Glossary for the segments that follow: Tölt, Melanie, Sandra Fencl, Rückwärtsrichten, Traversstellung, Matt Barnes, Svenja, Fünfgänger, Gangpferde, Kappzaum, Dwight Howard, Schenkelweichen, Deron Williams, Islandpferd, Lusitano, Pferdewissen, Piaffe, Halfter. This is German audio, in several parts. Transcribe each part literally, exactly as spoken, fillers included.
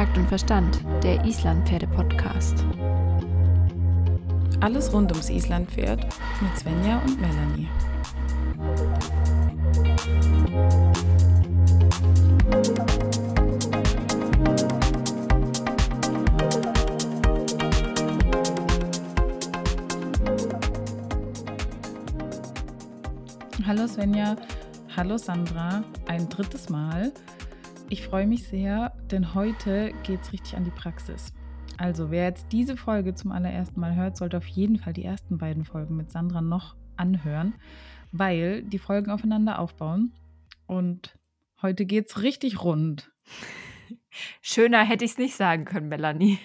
Takt und Verstand, der Islandpferde-Podcast. Alles rund ums Islandpferd mit Svenja und Melanie. Hallo Svenja, hallo Sandra, ein drittes Mal. Ich freue mich sehr, denn heute geht's richtig an die Praxis. Also wer jetzt diese Folge zum allerersten Mal hört, sollte auf jeden Fall die ersten beiden Folgen mit Sandra noch anhören, weil die Folgen aufeinander aufbauen und heute geht's richtig rund. Schöner hätte ich es nicht sagen können, Melanie.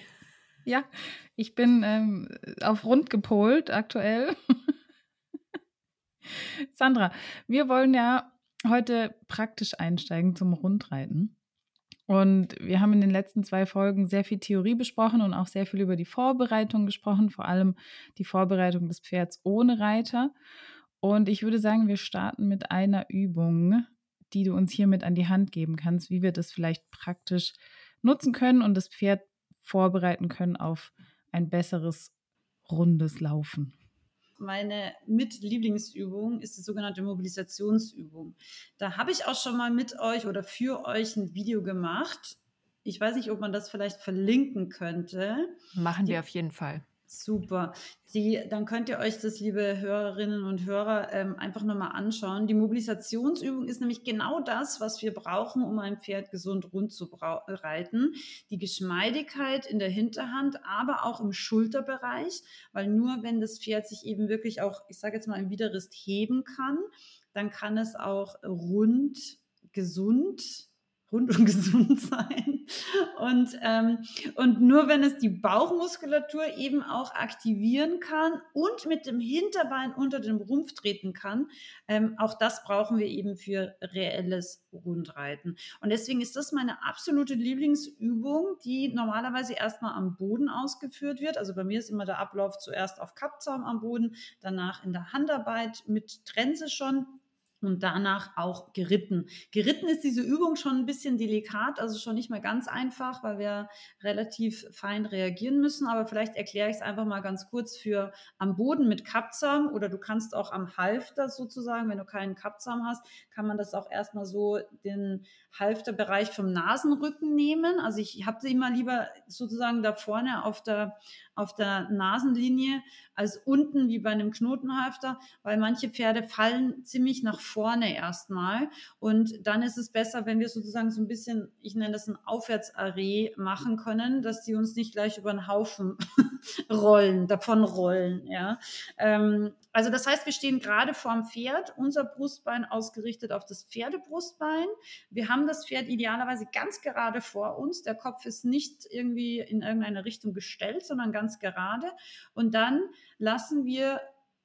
Ja, ich bin ähm, auf rund gepolt aktuell. Sandra, wir wollen ja heute praktisch einsteigen zum Rundreiten. Und wir haben in den letzten zwei Folgen sehr viel Theorie besprochen und auch sehr viel über die Vorbereitung gesprochen, vor allem die Vorbereitung des Pferds ohne Reiter. Und ich würde sagen, wir starten mit einer Übung, die du uns hiermit an die Hand geben kannst, wie wir das vielleicht praktisch nutzen können und das Pferd vorbereiten können auf ein besseres, rundes Laufen. Meine Mitlieblingsübung ist die sogenannte Mobilisationsübung. Da habe ich auch schon mal mit euch oder für euch ein Video gemacht. Ich weiß nicht, ob man das vielleicht verlinken könnte. Machen die, wir auf jeden Fall. Super. Die, dann könnt ihr euch das, liebe Hörerinnen und Hörer, ähm, einfach nochmal anschauen. Die Mobilisationsübung ist nämlich genau das, was wir brauchen, um ein Pferd gesund rund zu brau- reiten. Die Geschmeidigkeit in der Hinterhand, aber auch im Schulterbereich, weil nur wenn das Pferd sich eben wirklich auch, ich sage jetzt mal im Widerrist heben kann, dann kann es auch rund, gesund rund und gesund sein. Und, ähm, und nur wenn es die Bauchmuskulatur eben auch aktivieren kann und mit dem Hinterbein unter den Rumpf treten kann, ähm, auch das brauchen wir eben für reelles Rundreiten. Und deswegen ist das meine absolute Lieblingsübung, die normalerweise erstmal am Boden ausgeführt wird. Also bei mir ist immer der Ablauf zuerst auf Kappzaum am Boden, danach in der Handarbeit mit Trense schon, und danach auch geritten. Geritten ist diese Übung schon ein bisschen delikat, also schon nicht mehr ganz einfach, weil wir relativ fein reagieren müssen. Aber vielleicht erkläre ich es einfach mal ganz kurz für am Boden mit Kappzaum oder du kannst auch am Halfter sozusagen, wenn du keinen Kappzaum hast, kann man das auch erstmal so den Halfterbereich vom Nasenrücken nehmen. Also ich habe sie immer lieber sozusagen da vorne auf der, auf der Nasenlinie als unten wie bei einem Knotenhalfter, weil manche Pferde fallen ziemlich nach vorne erstmal und dann ist es besser, wenn wir sozusagen so ein bisschen, ich nenne das ein Aufwärtsarree machen können, dass die uns nicht gleich über den Haufen rollen, davon rollen, ja. Ähm, also das heißt, wir stehen gerade vorm Pferd, unser Brustbein ausgerichtet auf das Pferdebrustbein. Wir haben das Pferd idealerweise ganz gerade vor uns, der Kopf ist nicht irgendwie in irgendeine Richtung gestellt, sondern ganz gerade und dann lassen wir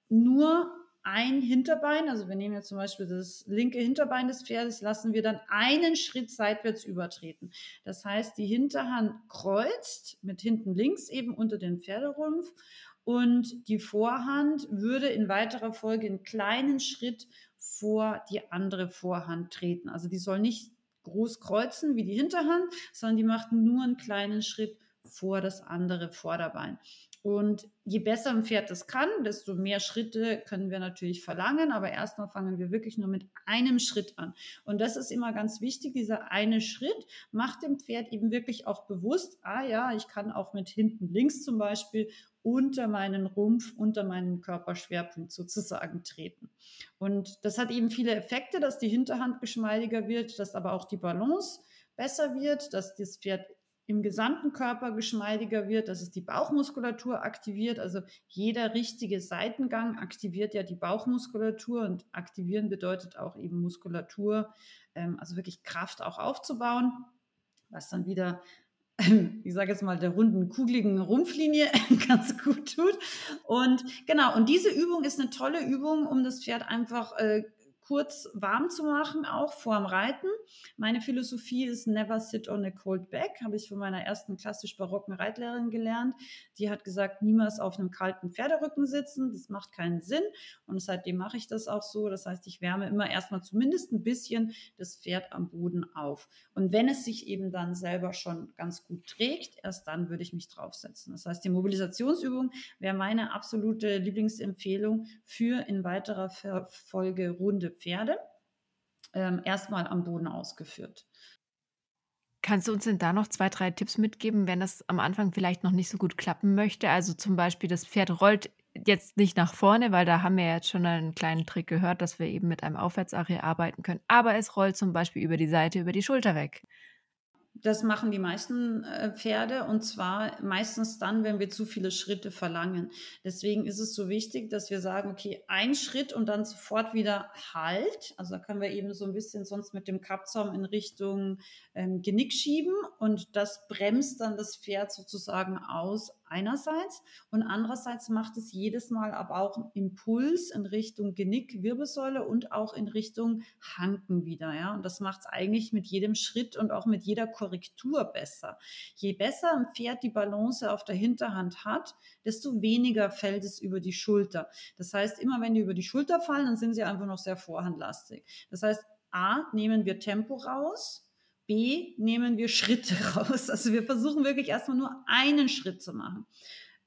nur ein Hinterbein, also wir nehmen jetzt zum Beispiel das linke Hinterbein des Pferdes, lassen wir dann einen Schritt seitwärts übertreten. Das heißt, die Hinterhand kreuzt mit hinten links eben unter den Pferderumpf und die Vorhand würde in weiterer Folge einen kleinen Schritt vor die andere Vorhand treten. Also die soll nicht groß kreuzen wie die Hinterhand, sondern die macht nur einen kleinen Schritt vor das andere Vorderbein. Und je besser ein Pferd das kann, desto mehr Schritte können wir natürlich verlangen, aber erstmal fangen wir wirklich nur mit einem Schritt an. Und das ist immer ganz wichtig, dieser eine Schritt macht dem Pferd eben wirklich auch bewusst, ah ja, ich kann auch mit hinten links zum Beispiel unter meinen Rumpf, unter meinen Körperschwerpunkt sozusagen treten. Und das hat eben viele Effekte, dass die Hinterhand geschmeidiger wird, dass aber auch die Balance besser wird, dass das Pferd im gesamten Körper geschmeidiger wird, dass es die Bauchmuskulatur aktiviert. Also jeder richtige Seitengang aktiviert ja die Bauchmuskulatur und aktivieren bedeutet auch eben Muskulatur, also wirklich Kraft auch aufzubauen, was dann wieder, ich sage jetzt mal, der runden, kugeligen Rumpflinie ganz gut tut. Und genau, und diese Übung ist eine tolle Übung, um das Pferd einfach kurz warm zu machen, auch vorm Reiten. Meine Philosophie ist never sit on a cold back, habe ich von meiner ersten klassisch-barocken Reitlehrerin gelernt. Die hat gesagt, niemals auf einem kalten Pferderücken sitzen, das macht keinen Sinn und seitdem mache ich das auch so. Das heißt, ich wärme immer erstmal zumindest ein bisschen das Pferd am Boden auf und wenn es sich eben dann selber schon ganz gut trägt, erst dann würde ich mich draufsetzen. Das heißt, die Mobilisationsübung wäre meine absolute Lieblingsempfehlung für in weiterer Folge runde Pferde, ähm, erstmal am Boden ausgeführt. Kannst du uns denn da noch zwei, drei Tipps mitgeben, wenn das am Anfang vielleicht noch nicht so gut klappen möchte? Also zum Beispiel, das Pferd rollt jetzt nicht nach vorne, weil da haben wir jetzt schon einen kleinen Trick gehört, dass wir eben mit einem Aufwärtsarie arbeiten können. Aber es rollt zum Beispiel über die Seite, über die Schulter weg. Das machen die meisten Pferde und zwar meistens dann, wenn wir zu viele Schritte verlangen. Deswegen ist es so wichtig, dass wir sagen, okay, ein Schritt und dann sofort wieder Halt. Also da können wir eben so ein bisschen sonst mit dem Kappzaum in Richtung ähm, Genick schieben und das bremst dann das Pferd sozusagen aus einerseits und andererseits macht es jedes Mal aber auch einen Impuls in Richtung Genick, Wirbelsäule und auch in Richtung Hanken wieder. Ja? Und das macht es eigentlich mit jedem Schritt und auch mit jeder Korrektur besser. Je besser ein Pferd die Balance auf der Hinterhand hat, desto weniger fällt es über die Schulter. Das heißt, immer wenn die über die Schulter fallen, dann sind sie einfach noch sehr vorhandlastig. Das heißt, A, nehmen wir Tempo raus, B, nehmen wir Schritte raus. Also wir versuchen wirklich erstmal nur einen Schritt zu machen.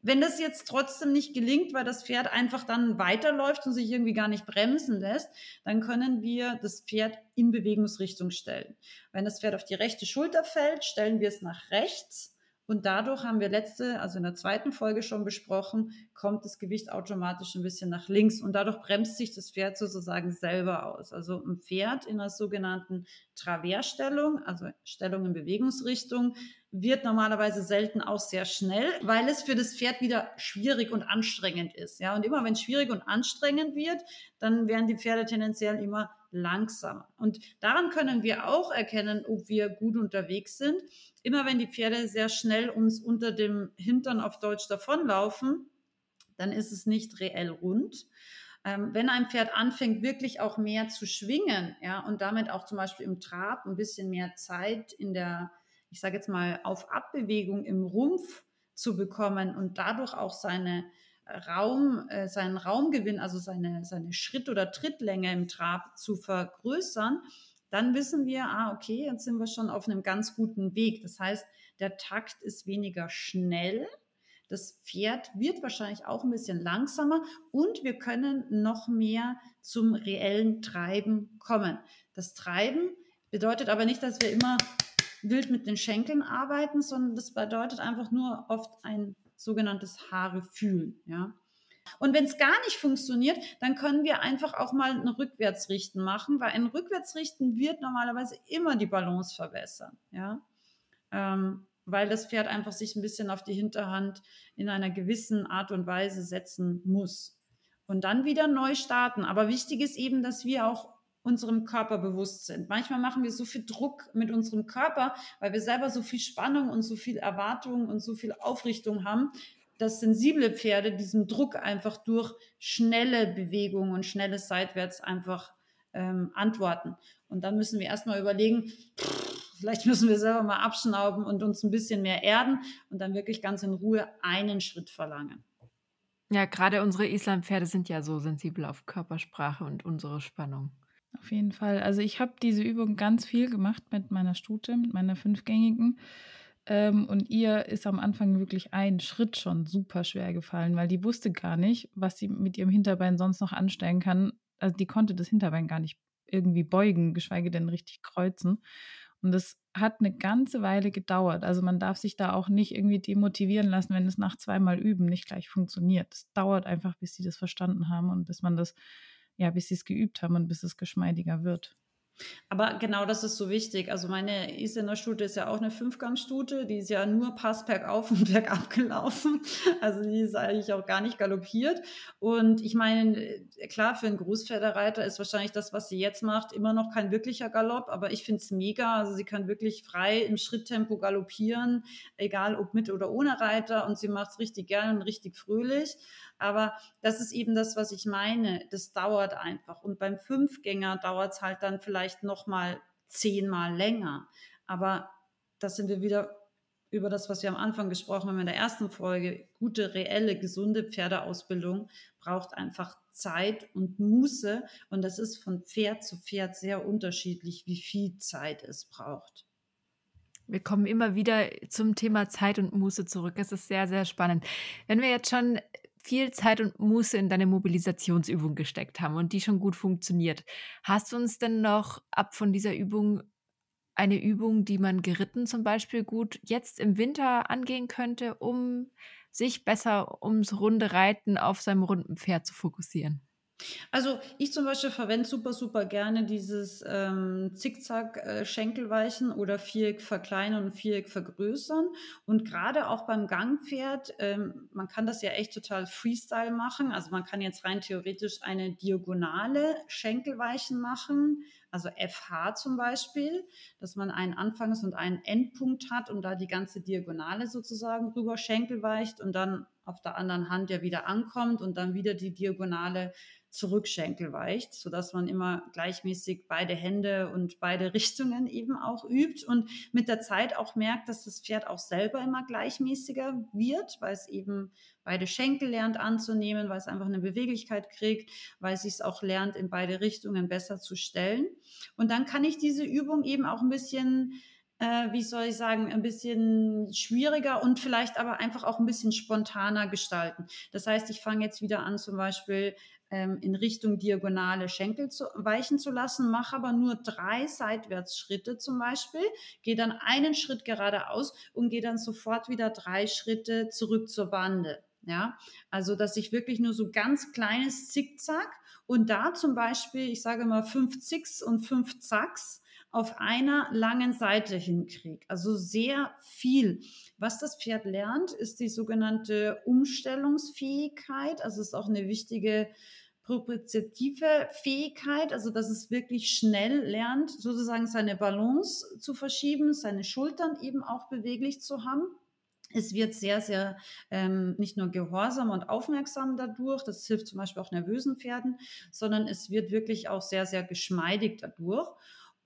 Wenn das jetzt trotzdem nicht gelingt, weil das Pferd einfach dann weiterläuft und sich irgendwie gar nicht bremsen lässt, dann können wir das Pferd in Bewegungsrichtung stellen. Wenn das Pferd auf die rechte Schulter fällt, stellen wir es nach rechts und dadurch haben wir letzte, also in der zweiten Folge schon besprochen, kommt das Gewicht automatisch ein bisschen nach links und dadurch bremst sich das Pferd sozusagen selber aus. Also ein Pferd in der sogenannten Traversstellung, also Stellung in Bewegungsrichtung, wird normalerweise selten auch sehr schnell, weil es für das Pferd wieder schwierig und anstrengend ist. Ja? Und immer wenn es schwierig und anstrengend wird, dann werden die Pferde tendenziell immer langsamer. Und daran können wir auch erkennen, ob wir gut unterwegs sind. Immer wenn die Pferde sehr schnell uns unter dem Hintern auf Deutsch davonlaufen, dann ist es nicht reell rund. Wenn ein Pferd anfängt, wirklich auch mehr zu schwingen, ja, und damit auch zum Beispiel im Trab ein bisschen mehr Zeit in der, ich sage jetzt mal, auf Abbewegung im Rumpf zu bekommen und dadurch auch seine Raum, äh, seinen Raumgewinn, also seine, seine Schritt- oder Trittlänge im Trab zu vergrößern, dann wissen wir, ah, okay, jetzt sind wir schon auf einem ganz guten Weg. Das heißt, der Takt ist weniger schnell, das Pferd wird wahrscheinlich auch ein bisschen langsamer und wir können noch mehr zum reellen Treiben kommen. Das Treiben bedeutet aber nicht, dass wir immer wild mit den Schenkeln arbeiten, sondern das bedeutet einfach nur oft ein sogenanntes Haare fühlen. Ja? Und wenn es gar nicht funktioniert, dann können wir einfach auch mal ein Rückwärtsrichten machen, weil ein Rückwärtsrichten wird normalerweise immer die Balance verbessern, ja? ähm, weil das Pferd einfach sich ein bisschen auf die Hinterhand in einer gewissen Art und Weise setzen muss. Und dann wieder neu starten. Aber wichtig ist eben, dass wir auch unserem Körper bewusst sind. Manchmal machen wir so viel Druck mit unserem Körper, weil wir selber so viel Spannung und so viel Erwartung und so viel Aufrichtung haben, dass sensible Pferde diesem Druck einfach durch schnelle Bewegungen und schnelle Seitwärts einfach ähm, antworten. Und dann müssen wir erstmal überlegen, vielleicht müssen wir selber mal abschnauben und uns ein bisschen mehr erden und dann wirklich ganz in Ruhe einen Schritt verlangen. Ja, gerade unsere Islandpferde sind ja so sensibel auf Körpersprache und unsere Spannung. Auf jeden Fall. Also ich habe diese Übung ganz viel gemacht mit meiner Stute, mit meiner fünfgängigen. Ähm, und ihr ist am Anfang wirklich ein Schritt schon super schwer gefallen, weil die wusste gar nicht, was sie mit ihrem Hinterbein sonst noch anstellen kann. Also die konnte das Hinterbein gar nicht irgendwie beugen, geschweige denn richtig kreuzen. Und das hat eine ganze Weile gedauert. Also man darf sich da auch nicht irgendwie demotivieren lassen, wenn es nach zweimal Üben nicht gleich funktioniert. Es dauert einfach, bis sie das verstanden haben und bis man das ja, bis sie es geübt haben und bis es geschmeidiger wird. Aber genau das ist so wichtig. Also meine Isländer Stute ist ja auch eine Fünfgangstute, die ist ja nur Pass bergauf und bergab gelaufen. Also die ist eigentlich auch gar nicht galoppiert. Und ich meine, klar, für einen Großpferdereiter ist wahrscheinlich das, was sie jetzt macht, immer noch kein wirklicher Galopp, aber ich finde es mega. Also sie kann wirklich frei im Schritttempo galoppieren, egal ob mit oder ohne Reiter und sie macht es richtig gerne und richtig fröhlich. Aber das ist eben das, was ich meine. Das dauert einfach. Und beim Fünfgänger dauert es halt dann vielleicht nochmal zehnmal länger. Aber das sind wir wieder über das, was wir am Anfang gesprochen haben in der ersten Folge. Gute, reelle, gesunde Pferdeausbildung braucht einfach Zeit und Muße. Und das ist von Pferd zu Pferd sehr unterschiedlich, wie viel Zeit es braucht. Wir kommen immer wieder zum Thema Zeit und Muße zurück. Es ist sehr, sehr spannend. Wenn wir jetzt schon viel Zeit und Muße in deine Mobilisationsübung gesteckt haben und die schon gut funktioniert, hast du uns denn noch ab von dieser Übung eine Übung, die man geritten zum Beispiel gut jetzt im Winter angehen könnte, um sich besser ums runde Reiten auf seinem runden Pferd zu fokussieren? Also ich zum Beispiel verwende super, super gerne dieses ähm, Zickzack-Schenkelweichen oder Viereck verkleinern und Viereck vergrößern. Und gerade auch beim Gangpferd, ähm, man kann das ja echt total Freestyle machen. Also man kann jetzt rein theoretisch eine diagonale Schenkelweichen machen, also F H zum Beispiel, dass man einen Anfangs- und einen Endpunkt hat und da die ganze Diagonale sozusagen rüber schenkelweicht und dann auf der anderen Hand ja wieder ankommt und dann wieder die Diagonale zurückschenkelweicht, sodass man immer gleichmäßig beide Hände und beide Richtungen eben auch übt und mit der Zeit auch merkt, dass das Pferd auch selber immer gleichmäßiger wird, weil es eben beide Schenkel lernt anzunehmen, weil es einfach eine Beweglichkeit kriegt, weil es sich auch lernt, in beide Richtungen besser zu stellen. Und dann kann ich diese Übung eben auch ein bisschen wie soll ich sagen, ein bisschen schwieriger und vielleicht aber einfach auch ein bisschen spontaner gestalten. Das heißt, ich fange jetzt wieder an, zum Beispiel ähm, in Richtung diagonale Schenkel zu, weichen zu lassen, mache aber nur drei Seitwärtsschritte zum Beispiel, gehe dann einen Schritt geradeaus und gehe dann sofort wieder drei Schritte zurück zur Bande. Ja, also dass ich wirklich nur so ganz kleines Zickzack und da zum Beispiel, ich sage mal fünf Zicks und fünf Zacks, auf einer langen Seite hinkriege. Also sehr viel. Was das Pferd lernt, ist die sogenannte Umstellungsfähigkeit. Also es ist auch eine wichtige propriozitive Fähigkeit, also dass es wirklich schnell lernt, sozusagen seine Balance zu verschieben, seine Schultern eben auch beweglich zu haben. Es wird sehr, sehr ähm, nicht nur gehorsam und aufmerksam dadurch, das hilft zum Beispiel auch nervösen Pferden, sondern es wird wirklich auch sehr, sehr geschmeidig dadurch.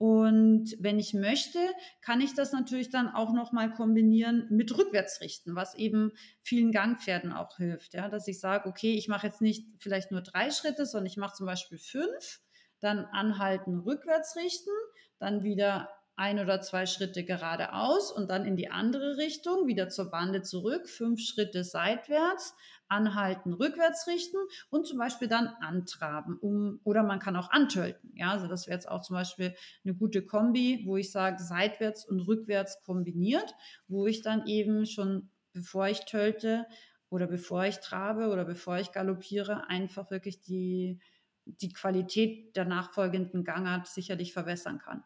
Und wenn ich möchte, kann ich das natürlich dann auch nochmal kombinieren mit Rückwärtsrichten, was eben vielen Gangpferden auch hilft. Ja? Dass ich sage, okay, ich mache jetzt nicht vielleicht nur drei Schritte, sondern ich mache zum Beispiel fünf, dann anhalten, rückwärts richten, dann wieder ein oder zwei Schritte geradeaus und dann in die andere Richtung, wieder zur Bande zurück, fünf Schritte seitwärts, anhalten, rückwärts richten und zum Beispiel dann antraben. Um, oder man kann auch antölten. Ja, also das wäre jetzt auch zum Beispiel eine gute Kombi, wo ich sage, seitwärts und rückwärts kombiniert, wo ich dann eben schon, bevor ich tölte oder bevor ich trabe oder bevor ich galoppiere, einfach wirklich die, die Qualität der nachfolgenden Gangart sicherlich verbessern kann.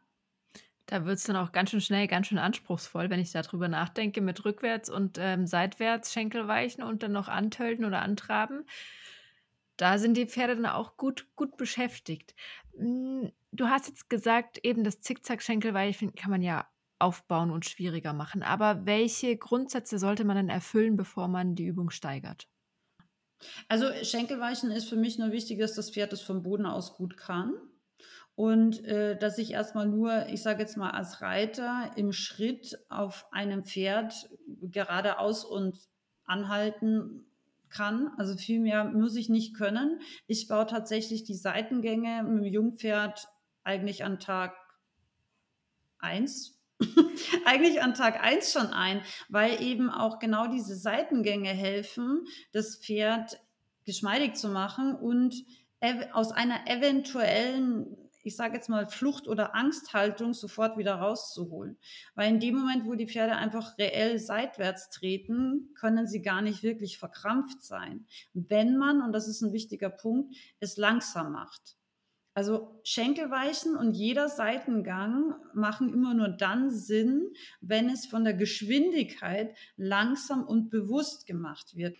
Da wird es dann auch ganz schön schnell, ganz schön anspruchsvoll, wenn ich darüber nachdenke, mit rückwärts und ähm, seitwärts Schenkelweichen und dann noch antölten oder antraben. Da sind die Pferde dann auch gut, gut beschäftigt. Du hast jetzt gesagt, eben das Zickzack-Schenkelweichen kann man ja aufbauen und schwieriger machen. Aber welche Grundsätze sollte man dann erfüllen, bevor man die Übung steigert? Also Schenkelweichen ist für mich nur wichtig, dass das Pferd es vom Boden aus gut kann. Und äh, dass ich erstmal nur, ich sage jetzt mal als Reiter, im Schritt auf einem Pferd geradeaus und anhalten kann. Also viel mehr muss ich nicht können. Ich baue tatsächlich die Seitengänge mit dem Jungpferd eigentlich an Tag eins. Eigentlich an Tag eins schon ein, weil eben auch genau diese Seitengänge helfen, das Pferd geschmeidig zu machen und aus einer eventuellen, ich sage jetzt mal, Flucht- oder Angsthaltung sofort wieder rauszuholen. Weil in dem Moment, wo die Pferde einfach reell seitwärts treten, können sie gar nicht wirklich verkrampft sein. Wenn man, und das ist ein wichtiger Punkt, es langsam macht. Also Schenkelweichen und jeder Seitengang machen immer nur dann Sinn, wenn es von der Geschwindigkeit langsam und bewusst gemacht wird.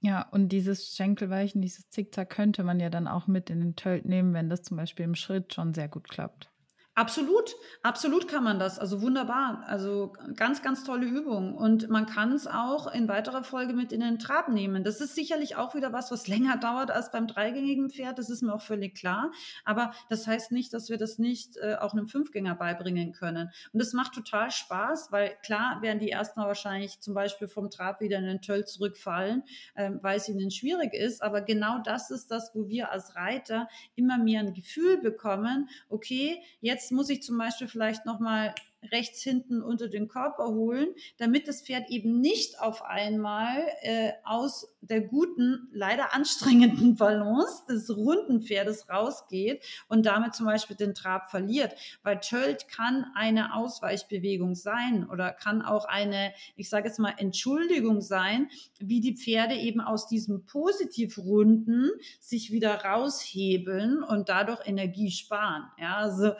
Ja, und dieses Schenkelweichen, dieses Zickzack könnte man ja dann auch mit in den Tölt nehmen, wenn das zum Beispiel im Schritt schon sehr gut klappt. Absolut, absolut kann man das. Also wunderbar. Also ganz, ganz tolle Übung. Und man kann es auch in weiterer Folge mit in den Trab nehmen. Das ist sicherlich auch wieder was, was länger dauert als beim dreigängigen Pferd. Das ist mir auch völlig klar. Aber das heißt nicht, dass wir das nicht äh, auch einem Fünfgänger beibringen können. Und das macht total Spaß, weil klar werden die erstmal wahrscheinlich zum Beispiel vom Trab wieder in den Tölt zurückfallen, ähm, weil es ihnen schwierig ist. Aber genau das ist das, wo wir als Reiter immer mehr ein Gefühl bekommen, okay, jetzt muss ich zum Beispiel vielleicht nochmal rechts hinten unter den Körper holen, damit das Pferd eben nicht auf einmal äh, aus der guten, leider anstrengenden Balance des runden Pferdes rausgeht und damit zum Beispiel den Trab verliert. Weil Tölt kann eine Ausweichbewegung sein oder kann auch eine, ich sage jetzt mal, Entschuldigung sein, wie die Pferde eben aus diesem Positivrunden sich wieder raushebeln und dadurch Energie sparen. Ja, also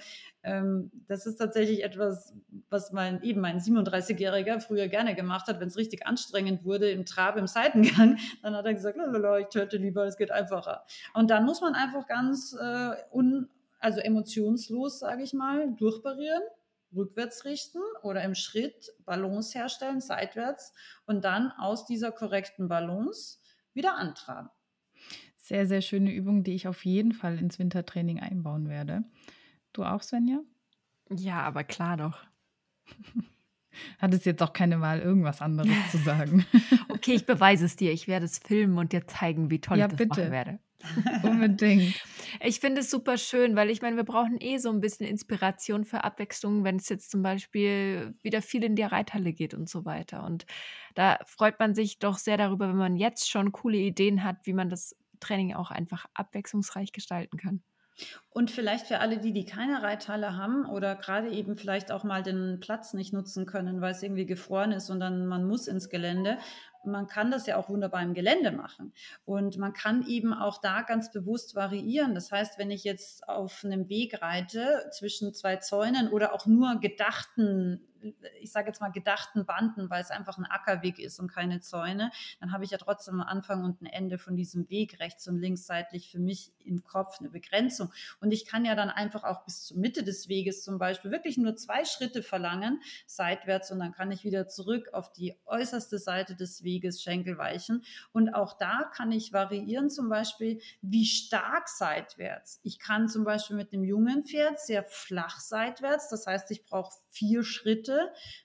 das ist tatsächlich etwas, was mein, eben mein siebenunddreißigjähriger früher gerne gemacht hat, wenn es richtig anstrengend wurde im Trab, im Seitengang, dann hat er gesagt, lalala, ich töte lieber, es geht einfacher. Und dann muss man einfach ganz äh, un, also emotionslos, sage ich mal, durchparieren, rückwärts richten oder im Schritt Balance herstellen, seitwärts und dann aus dieser korrekten Balance wieder antraben. Sehr, sehr schöne Übung, die ich auf jeden Fall ins Wintertraining einbauen werde. Du auch, Svenja? Ja, aber klar doch. Hattest jetzt auch keine Wahl, irgendwas anderes zu sagen. Okay, ich beweise es dir. Ich werde es filmen und dir zeigen, wie toll ja, ich das bitte. machen werde. Unbedingt. Ich finde es super schön, weil ich meine, wir brauchen eh so ein bisschen Inspiration für Abwechslung, wenn es jetzt zum Beispiel wieder viel in die Reithalle geht und so weiter. Und da freut man sich doch sehr darüber, wenn man jetzt schon coole Ideen hat, wie man das Training auch einfach abwechslungsreich gestalten kann. Und vielleicht für alle, die, die keine Reithalle haben oder gerade eben vielleicht auch mal den Platz nicht nutzen können, weil es irgendwie gefroren ist und dann man muss ins Gelände. Man kann das ja auch wunderbar im Gelände machen und man kann eben auch da ganz bewusst variieren. Das heißt, wenn ich jetzt auf einem Weg reite zwischen zwei Zäunen oder auch nur gedachten, ich sage jetzt mal gedachten Banden, weil es einfach ein Ackerweg ist und keine Zäune, dann habe ich ja trotzdem einen Anfang und ein Ende von diesem Weg rechts und links seitlich für mich im Kopf eine Begrenzung. Und ich kann ja dann einfach auch bis zur Mitte des Weges zum Beispiel wirklich nur zwei Schritte verlangen, seitwärts, und dann kann ich wieder zurück auf die äußerste Seite des Weges, Schenkelweichen. Und auch da kann ich variieren, zum Beispiel wie stark seitwärts. Ich kann zum Beispiel mit einem jungen Pferd sehr flach seitwärts, das heißt, ich brauche vier Schritte,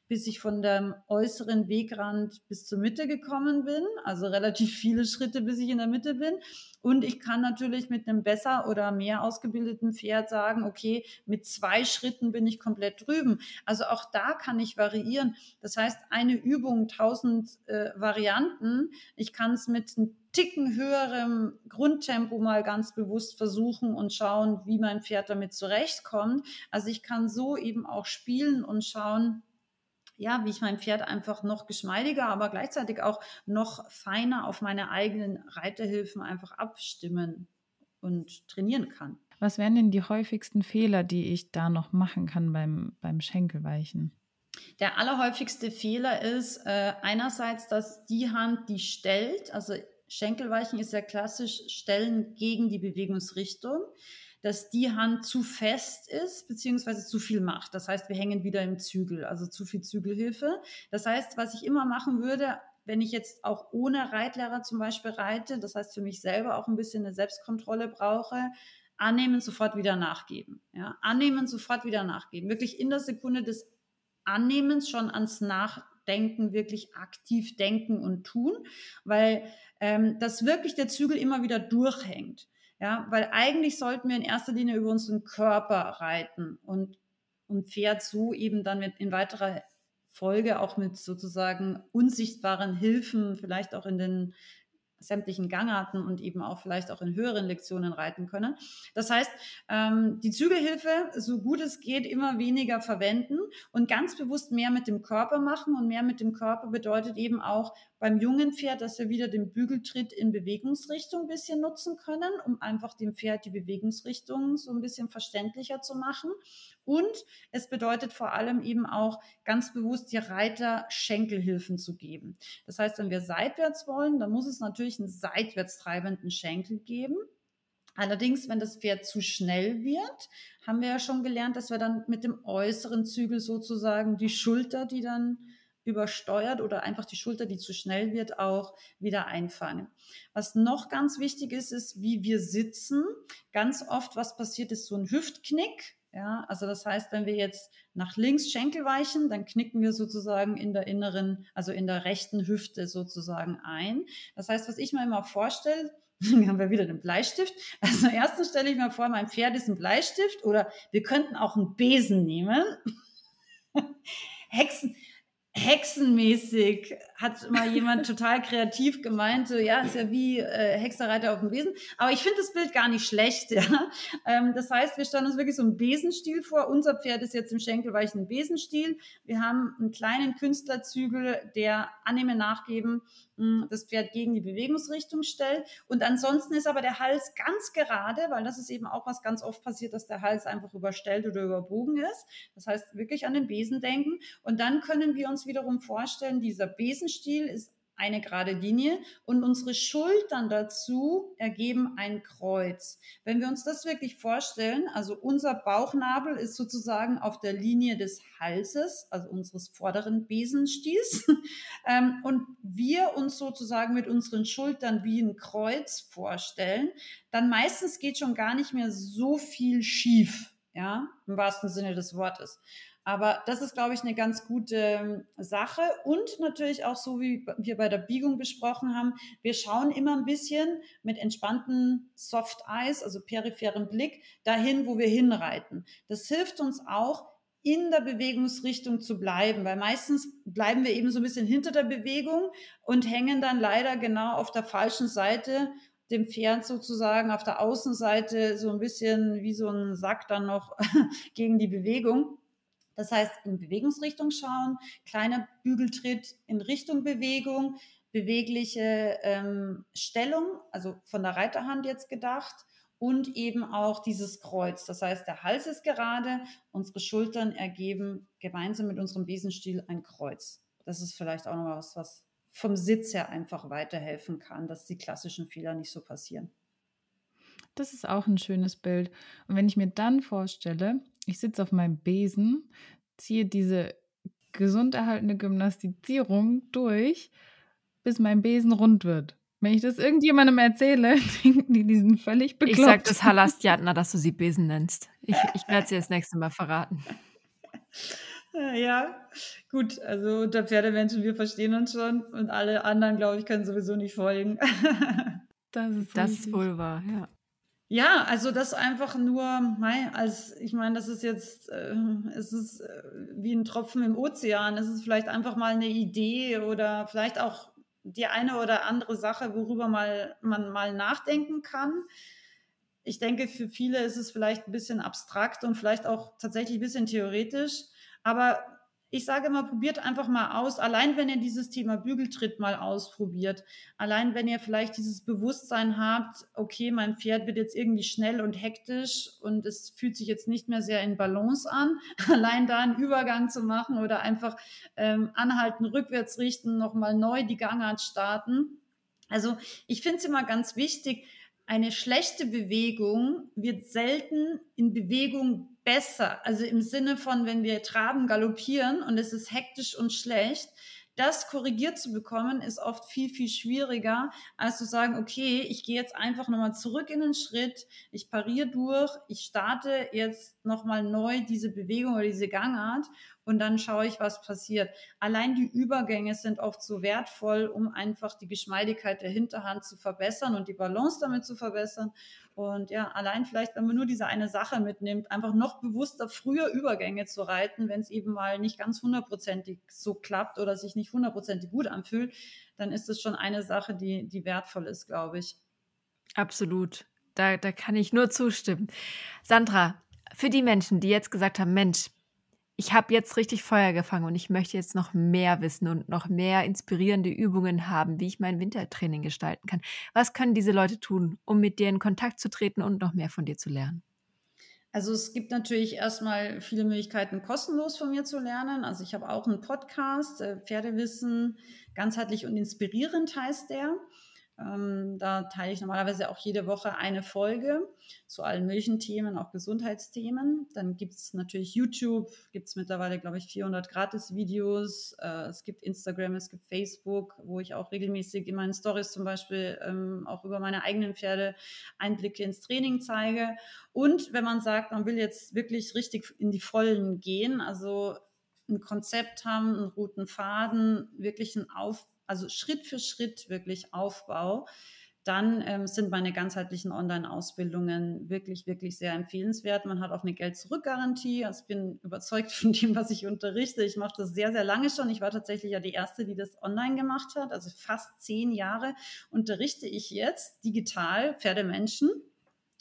bis ich von dem äußeren Wegrand bis zur Mitte gekommen bin, also relativ viele Schritte, bis ich in der Mitte bin. Und ich kann natürlich mit einem besser oder mehr ausgebildeten Pferd sagen, okay, mit zwei Schritten bin ich komplett drüben. Also auch da kann ich variieren. Das heißt, eine Übung, tausend äh, Varianten. Ich kann es mit einem Ticken höherem Grundtempo mal ganz bewusst versuchen und schauen, wie mein Pferd damit zurechtkommt. Also ich kann so eben auch spielen und schauen, ja, wie ich mein Pferd einfach noch geschmeidiger, aber gleichzeitig auch noch feiner auf meine eigenen Reiterhilfen einfach abstimmen und trainieren kann. Was wären denn die häufigsten Fehler, die ich da noch machen kann beim, beim Schenkelweichen? Der allerhäufigste Fehler ist äh, einerseits, dass die Hand, die stellt, also Schenkelweichen ist ja klassisch Stellen gegen die Bewegungsrichtung, dass die Hand zu fest ist, beziehungsweise zu viel macht. Das heißt, wir hängen wieder im Zügel, also zu viel Zügelhilfe. Das heißt, was ich immer machen würde, wenn ich jetzt auch ohne Reitlehrer zum Beispiel reite, das heißt für mich selber auch ein bisschen eine Selbstkontrolle brauche, annehmen, sofort wieder nachgeben. Ja, annehmen, sofort wieder nachgeben. Wirklich in der Sekunde des Annehmens schon ans Nachdenken, wirklich aktiv denken und tun, weil ähm, das wirklich der Zügel immer wieder durchhängt. Ja, weil eigentlich sollten wir in erster Linie über unseren Körper reiten und, und Pferd so eben dann mit, in weiterer Folge auch mit sozusagen unsichtbaren Hilfen vielleicht auch in den sämtlichen Gangarten und eben auch vielleicht auch in höheren Lektionen reiten können. Das heißt, ähm, die Zügelhilfe, so gut es geht, immer weniger verwenden und ganz bewusst mehr mit dem Körper machen. Und mehr mit dem Körper bedeutet eben auch beim jungen Pferd, dass wir wieder den Bügeltritt in Bewegungsrichtung ein bisschen nutzen können, um einfach dem Pferd die Bewegungsrichtung so ein bisschen verständlicher zu machen. Und es bedeutet vor allem eben auch ganz bewusst, die Reiter Schenkelhilfen zu geben. Das heißt, wenn wir seitwärts wollen, dann muss es natürlich einen seitwärts treibenden Schenkel geben. Allerdings, wenn das Pferd zu schnell wird, haben wir ja schon gelernt, dass wir dann mit dem äußeren Zügel sozusagen die Schulter, die dann übersteuert oder einfach die Schulter, die zu schnell wird, auch wieder einfangen. Was noch ganz wichtig ist, ist, wie wir sitzen. Ganz oft, was passiert, ist so ein Hüftknick. Ja, also das heißt, wenn wir jetzt nach links Schenkelweichen, dann knicken wir sozusagen in der inneren, also in der rechten Hüfte sozusagen ein. Das heißt, was ich mir immer vorstelle, dann haben wir wieder den Bleistift. Also erstens stelle ich mir vor, mein Pferd ist ein Bleistift oder wir könnten auch einen Besen nehmen. Hexen. Hexenmäßig hat immer jemand total kreativ gemeint, so ja, ist ja wie äh, Hexerreiter auf dem Besen. Aber ich finde das Bild gar nicht schlecht. Ja? Ähm, das heißt, wir stellen uns wirklich so einen Besenstiel vor. Unser Pferd ist jetzt im Schenkelweichen ein Besenstiel. Wir haben einen kleinen Künstlerzügel, der annehmen, nachgeben, mh, das Pferd gegen die Bewegungsrichtung stellt. Und ansonsten ist aber der Hals ganz gerade, weil das ist eben auch was ganz oft passiert, dass der Hals einfach überstellt oder überbogen ist. Das heißt, wirklich an den Besen denken. Und dann können wir uns wiederum vorstellen, dieser Besenstiel ist eine gerade Linie und unsere Schultern dazu ergeben ein Kreuz. Wenn wir uns das wirklich vorstellen, also unser Bauchnabel ist sozusagen auf der Linie des Halses, also unseres vorderen Besenstiels, und wir uns sozusagen mit unseren Schultern wie ein Kreuz vorstellen, dann meistens geht schon gar nicht mehr so viel schief, ja, im wahrsten Sinne des Wortes. Aber das ist, glaube ich, eine ganz gute Sache. Und natürlich auch so, wie wir bei der Biegung besprochen haben, wir schauen immer ein bisschen mit entspannten Soft Eyes, also peripherem Blick, dahin, wo wir hinreiten. Das hilft uns auch, in der Bewegungsrichtung zu bleiben, weil meistens bleiben wir eben so ein bisschen hinter der Bewegung und hängen dann leider genau auf der falschen Seite, dem Pferd sozusagen auf der Außenseite, so ein bisschen wie so ein Sack dann noch gegen die Bewegung. Das heißt, in Bewegungsrichtung schauen, kleiner Bügeltritt in Richtung Bewegung, bewegliche ähm, Stellung, also von der Reiterhand jetzt gedacht, und eben auch dieses Kreuz. Das heißt, der Hals ist gerade, unsere Schultern ergeben gemeinsam mit unserem Besenstiel ein Kreuz. Das ist vielleicht auch noch was, was vom Sitz her einfach weiterhelfen kann, dass die klassischen Fehler nicht so passieren. Das ist auch ein schönes Bild. Und wenn ich mir dann vorstelle, ich sitze auf meinem Besen, ziehe diese gesund erhaltene Gymnastizierung durch, bis mein Besen rund wird. Wenn ich das irgendjemandem erzähle, denken die, die sind völlig bekloppt. Ich sage das Halastjatna, dass du sie Besen nennst. Ich, ich werde sie das nächste Mal verraten. Ja, gut, also unter Pferdemenschen, wir verstehen uns schon und alle anderen, glaube ich, können sowieso nicht folgen. Das ist, das ist wohl wahr, ja. Ja, also das einfach nur, als ich meine, das ist jetzt, äh, es ist äh, wie ein Tropfen im Ozean. Es ist vielleicht einfach mal eine Idee oder vielleicht auch die eine oder andere Sache, worüber mal, man mal nachdenken kann. Ich denke, für viele ist es vielleicht ein bisschen abstrakt und vielleicht auch tatsächlich ein bisschen theoretisch. Aber ich sage immer, probiert einfach mal aus, allein wenn ihr dieses Thema Bügeltritt mal ausprobiert, allein wenn ihr vielleicht dieses Bewusstsein habt, okay, mein Pferd wird jetzt irgendwie schnell und hektisch und es fühlt sich jetzt nicht mehr sehr in Balance an, allein da einen Übergang zu machen oder einfach ähm, anhalten, rückwärts richten, nochmal neu die Gangart starten. Also ich finde es immer ganz wichtig, eine schlechte Bewegung wird selten in Bewegung besser, also im Sinne von, wenn wir traben, galoppieren und es ist hektisch und schlecht, das korrigiert zu bekommen, ist oft viel, viel schwieriger, als zu sagen, okay, ich gehe jetzt einfach nochmal zurück in den Schritt, ich pariere durch, ich starte jetzt nochmal neu diese Bewegung oder diese Gangart und dann schaue ich, was passiert. Allein die Übergänge sind oft so wertvoll, um einfach die Geschmeidigkeit der Hinterhand zu verbessern und die Balance damit zu verbessern. Und ja, allein vielleicht, wenn man nur diese eine Sache mitnimmt, einfach noch bewusster früher Übergänge zu reiten, wenn es eben mal nicht ganz hundertprozentig so klappt oder sich nicht hundertprozentig gut anfühlt, dann ist das schon eine Sache, die, die wertvoll ist, glaube ich. Absolut. Da, da kann ich nur zustimmen. Sandra, für die Menschen, die jetzt gesagt haben, Mensch, ich habe jetzt richtig Feuer gefangen und ich möchte jetzt noch mehr wissen und noch mehr inspirierende Übungen haben, wie ich mein Wintertraining gestalten kann. Was können diese Leute tun, um mit dir in Kontakt zu treten und noch mehr von dir zu lernen? Also es gibt natürlich erstmal viele Möglichkeiten, kostenlos von mir zu lernen. Also ich habe auch einen Podcast, Pferdewissen, ganzheitlich und inspirierend heißt der. Ähm, da teile ich normalerweise auch jede Woche eine Folge zu allen möglichen Themen, auch Gesundheitsthemen. Dann gibt es natürlich YouTube, gibt es mittlerweile, glaube ich, vierhundert Gratis-Videos. Äh, es gibt Instagram, es gibt Facebook, wo ich auch regelmäßig in meinen Stories zum Beispiel ähm, auch über meine eigenen Pferde Einblicke ins Training zeige. Und wenn man sagt, man will jetzt wirklich richtig in die Vollen gehen, also ein Konzept haben, einen roten Faden, wirklich einen Aufbau, also Schritt für Schritt wirklich Aufbau, dann ähm, sind meine ganzheitlichen Online-Ausbildungen wirklich, wirklich sehr empfehlenswert. Man hat auch eine Geld-Zurück-Garantie. Also ich bin überzeugt von dem, was ich unterrichte. Ich mache das sehr, sehr lange schon. Ich war tatsächlich ja die Erste, die das online gemacht hat. Also fast zehn Jahre unterrichte ich jetzt digital Pferdemenschen.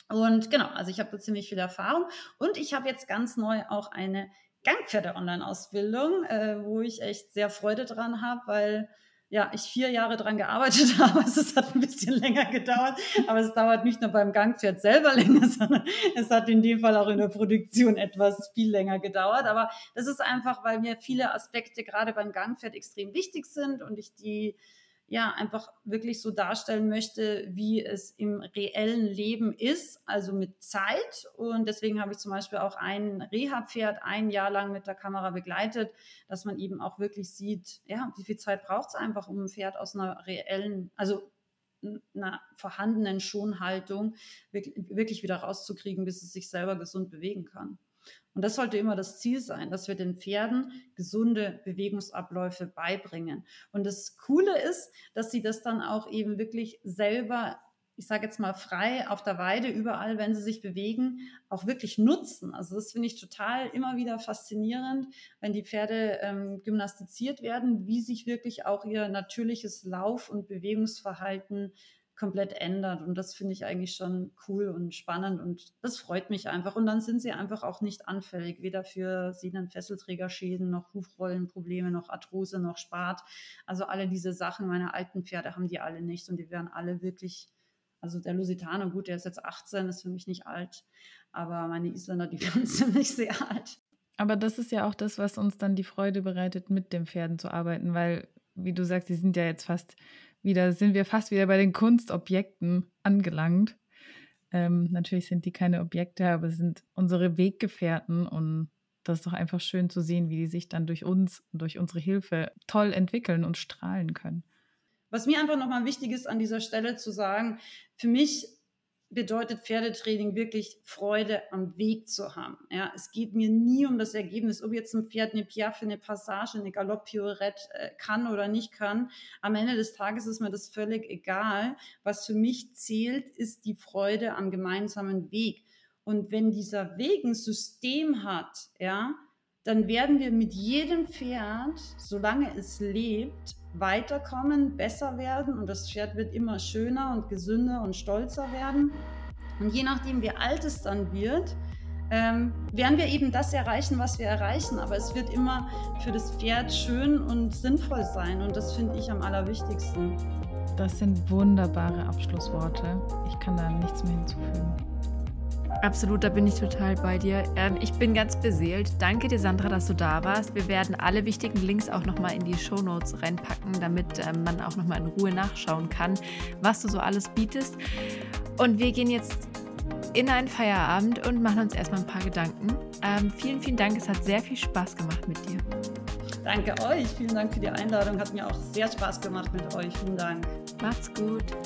Und genau, also ich habe da ziemlich viel Erfahrung. Und ich habe jetzt ganz neu auch eine Gangpferde-Online-Ausbildung, äh, wo ich echt sehr Freude dran habe, weil ja, ich vier Jahre dran gearbeitet habe, also es hat ein bisschen länger gedauert, aber es dauert nicht nur beim Gangpferd selber länger, sondern es hat in dem Fall auch in der Produktion etwas viel länger gedauert, aber das ist einfach, weil mir viele Aspekte gerade beim Gangpferd extrem wichtig sind und ich die ja einfach wirklich so darstellen möchte, wie es im reellen Leben ist, also mit Zeit, und deswegen habe ich zum Beispiel auch ein Reha-Pferd ein Jahr lang mit der Kamera begleitet, dass man eben auch wirklich sieht, ja, wie viel Zeit braucht es einfach, um ein Pferd aus einer reellen, also einer vorhandenen Schonhaltung wirklich wieder rauszukriegen, bis es sich selber gesund bewegen kann. Und das sollte immer das Ziel sein, dass wir den Pferden gesunde Bewegungsabläufe beibringen. Und das Coole ist, dass sie das dann auch eben wirklich selber, ich sage jetzt mal frei, auf der Weide, überall, wenn sie sich bewegen, auch wirklich nutzen. Also das finde ich total immer wieder faszinierend, wenn die Pferde ähm, gymnastiziert werden, wie sich wirklich auch ihr natürliches Lauf- und Bewegungsverhalten komplett ändert, und das finde ich eigentlich schon cool und spannend und das freut mich einfach, und dann sind sie einfach auch nicht anfällig, weder für Sehnen-Fesselträgerschäden noch Hufrollenprobleme noch Arthrose noch Spat, also alle diese Sachen, meine alten Pferde haben die alle nicht und die werden alle wirklich, also der Lusitano, gut, der ist jetzt achtzehn, ist für mich nicht alt, aber meine Isländer, die werden ziemlich sehr alt. Aber das ist ja auch das, was uns dann die Freude bereitet, mit den Pferden zu arbeiten, weil, wie du sagst, die sind ja jetzt fast wieder, sind wir fast wieder bei den Kunstobjekten angelangt. Ähm, natürlich sind die keine Objekte, aber es sind unsere Weggefährten, und das ist doch einfach schön zu sehen, wie die sich dann durch uns, durch unsere Hilfe toll entwickeln und strahlen können. Was mir einfach nochmal wichtig ist, an dieser Stelle zu sagen, für mich bedeutet Pferdetraining wirklich Freude am Weg zu haben. Ja, es geht mir nie um das Ergebnis, ob jetzt ein Pferd eine Piaffe, eine Passage, eine Galopp-Pirouette kann oder nicht kann. Am Ende des Tages ist mir das völlig egal. Was für mich zählt, ist die Freude am gemeinsamen Weg. Und wenn dieser Weg ein System hat, ja, dann werden wir mit jedem Pferd, solange es lebt, weiterkommen, besser werden, und das Pferd wird immer schöner und gesünder und stolzer werden. Und je nachdem, wie alt es dann wird, ähm, werden wir eben das erreichen, was wir erreichen. Aber es wird immer für das Pferd schön und sinnvoll sein, und das finde ich am allerwichtigsten. Das sind wunderbare Abschlussworte. Ich kann da nichts mehr hinzufügen. Absolut, da bin ich total bei dir. Ähm, ich bin ganz beseelt. Danke dir, Sandra, dass du da warst. Wir werden alle wichtigen Links auch nochmal in die Shownotes reinpacken, damit ähm, man auch nochmal in Ruhe nachschauen kann, was du so alles bietest. Und wir gehen jetzt in einen Feierabend und machen uns erstmal ein paar Gedanken. Ähm, vielen, vielen Dank. Es hat sehr viel Spaß gemacht mit dir. Danke euch. Vielen Dank für die Einladung. Hat mir auch sehr Spaß gemacht mit euch. Vielen Dank. Macht's gut.